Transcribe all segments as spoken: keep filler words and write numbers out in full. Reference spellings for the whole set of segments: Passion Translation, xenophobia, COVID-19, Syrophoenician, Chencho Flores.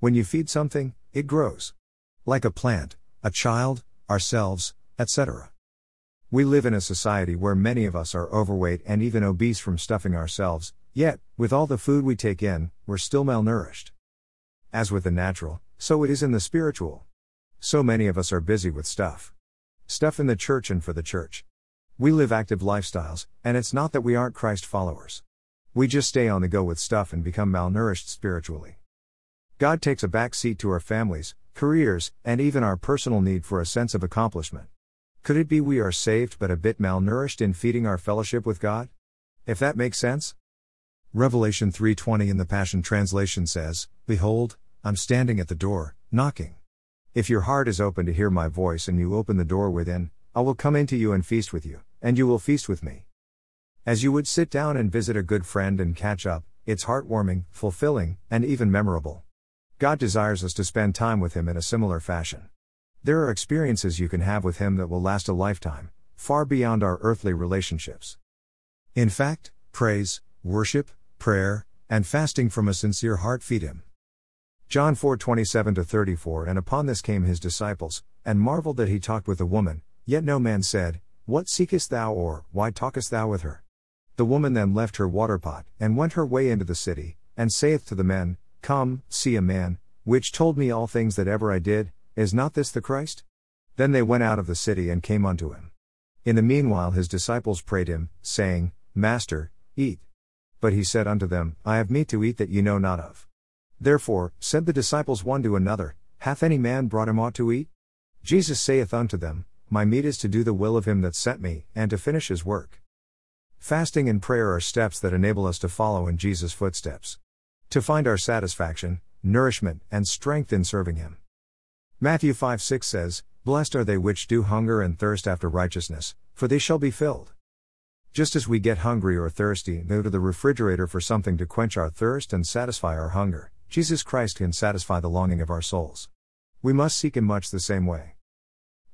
When you feed something, it grows. Like a plant, a child, ourselves, et cetera. We live in a society where many of us are overweight and even obese from stuffing ourselves, yet, with all the food we take in, we're still malnourished. As with the natural, so it is in the spiritual. So many of us are busy with stuff. Stuff in the church and for the church. We live active lifestyles, and it's not that we aren't Christ followers. We just stay on the go with stuff and become malnourished spiritually. God takes a back seat to our families, careers, and even our personal need for a sense of accomplishment. Could it be we are saved but a bit malnourished in feeding our fellowship with God? If that makes sense? Revelation three twenty in the Passion Translation says, "Behold, I'm standing at the door, knocking. If your heart is open to hear my voice and you open the door within, I will come into you and feast with you, and you will feast with me." As you would sit down and visit a good friend and catch up, it's heartwarming, fulfilling, and even memorable. God desires us to spend time with Him in a similar fashion. There are experiences you can have with Him that will last a lifetime, far beyond our earthly relationships. In fact, praise, worship, prayer, and fasting from a sincere heart feed Him. John four twenty-seven to thirty-four "And upon this came His disciples, and marveled that He talked with a woman, yet no man said, 'What seekest thou?' or 'Why talkest thou with her?' The woman then left her waterpot, and went her way into the city, and saith to the men, 'Come, see a man, which told me all things that ever I did, is not this the Christ?' Then they went out of the city and came unto Him. In the meanwhile His disciples prayed Him, saying, 'Master, eat.' But He said unto them, 'I have meat to eat that ye know not of.' Therefore said the disciples one to another, 'Hath any man brought him aught to eat?' Jesus saith unto them, 'My meat is to do the will of Him that sent me, and to finish His work.'" Fasting and prayer are steps that enable us to follow in Jesus' footsteps, to find our satisfaction, nourishment, and strength in serving Him. Matthew five six says, "Blessed are they which do hunger and thirst after righteousness, for they shall be filled." Just as we get hungry or thirsty and go to the refrigerator for something to quench our thirst and satisfy our hunger, Jesus Christ can satisfy the longing of our souls. We must seek Him much the same way.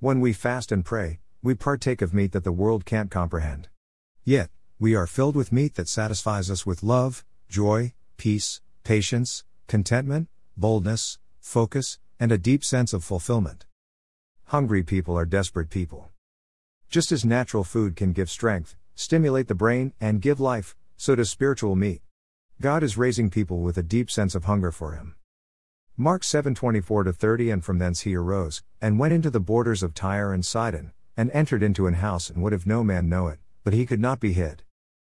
When we fast and pray, we partake of meat that the world can't comprehend. Yet, we are filled with meat that satisfies us with love, joy, peace, patience, contentment, boldness, focus, and a deep sense of fulfillment. Hungry people are desperate people. Just as natural food can give strength, stimulate the brain, and give life, so does spiritual meat. God is raising people with a deep sense of hunger for Him. Mark seven twenty-four to thirty "And from thence He arose, and went into the borders of Tyre and Sidon, and entered into an house, and would have no man know it, but He could not be hid.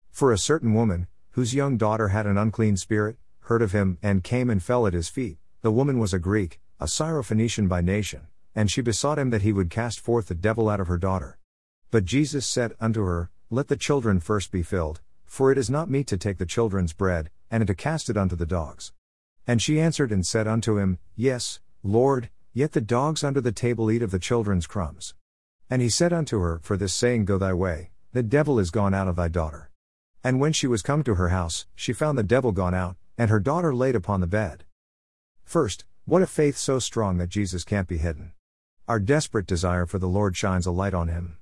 For a certain woman, whose young daughter had an unclean spirit, heard of Him, and came and fell at His feet. The woman was a Greek, a Syrophoenician by nation, and she besought Him that He would cast forth the devil out of her daughter. But Jesus said unto her, 'Let the children first be filled, for it is not meet to take the children's bread, and to cast it unto the dogs.' And she answered and said unto Him, 'Yes, Lord, yet the dogs under the table eat of the children's crumbs.' And He said unto her, 'For this saying go thy way, the devil is gone out of thy daughter.' And when she was come to her house, she found the devil gone out, and her daughter laid upon the bed." First, what a faith so strong that Jesus can't be hidden. Our desperate desire for the Lord shines a light on Him.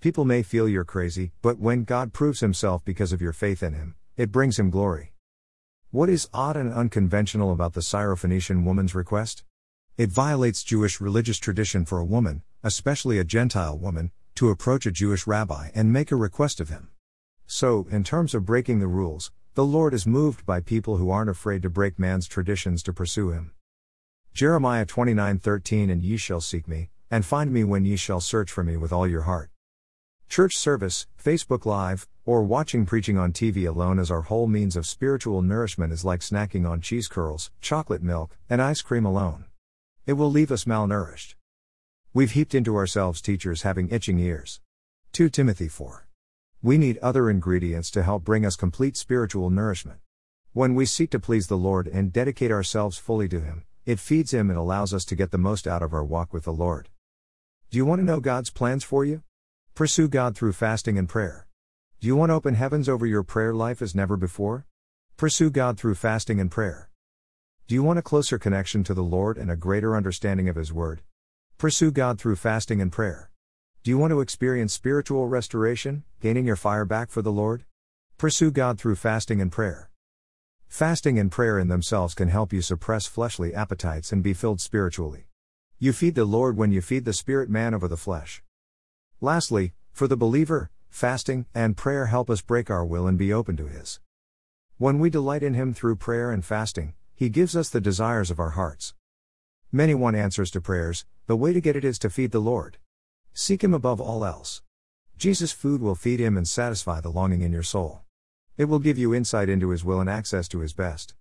People may feel you're crazy, but when God proves Himself because of your faith in Him, it brings Him glory. What is odd and unconventional about the Syrophoenician woman's request? It violates Jewish religious tradition for a woman, especially a Gentile woman, to approach a Jewish rabbi and make a request of him. So, in terms of breaking the rules, the Lord is moved by people who aren't afraid to break man's traditions to pursue Him. Jeremiah twenty-nine thirteen "And ye shall seek me, and find me when ye shall search for me with all your heart." Church service, Facebook Live, or watching preaching on T V alone as our whole means of spiritual nourishment is like snacking on cheese curls, chocolate milk, and ice cream alone. It will leave us malnourished. We've heaped into ourselves teachers having itching ears. Second Timothy four. We need other ingredients to help bring us complete spiritual nourishment. When we seek to please the Lord and dedicate ourselves fully to Him, it feeds Him and allows us to get the most out of our walk with the Lord. Do you want to know God's plans for you? Pursue God through fasting and prayer. Do you want open heavens over your prayer life as never before? Pursue God through fasting and prayer. Do you want a closer connection to the Lord and a greater understanding of His Word? Pursue God through fasting and prayer. Do you want to experience spiritual restoration, gaining your fire back for the Lord? Pursue God through fasting and prayer. Fasting and prayer in themselves can help you suppress fleshly appetites and be filled spiritually. You feed the Lord when you feed the spirit man over the flesh. Lastly, for the believer, fasting and prayer help us break our will and be open to His. When we delight in Him through prayer and fasting, He gives us the desires of our hearts. Many want answers to prayers. The way to get it is to feed the Lord. Seek Him above all else. Jesus' food will feed Him and satisfy the longing in your soul. It will give you insight into His will and access to His best.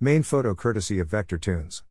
Main photo courtesy of Vector Tunes.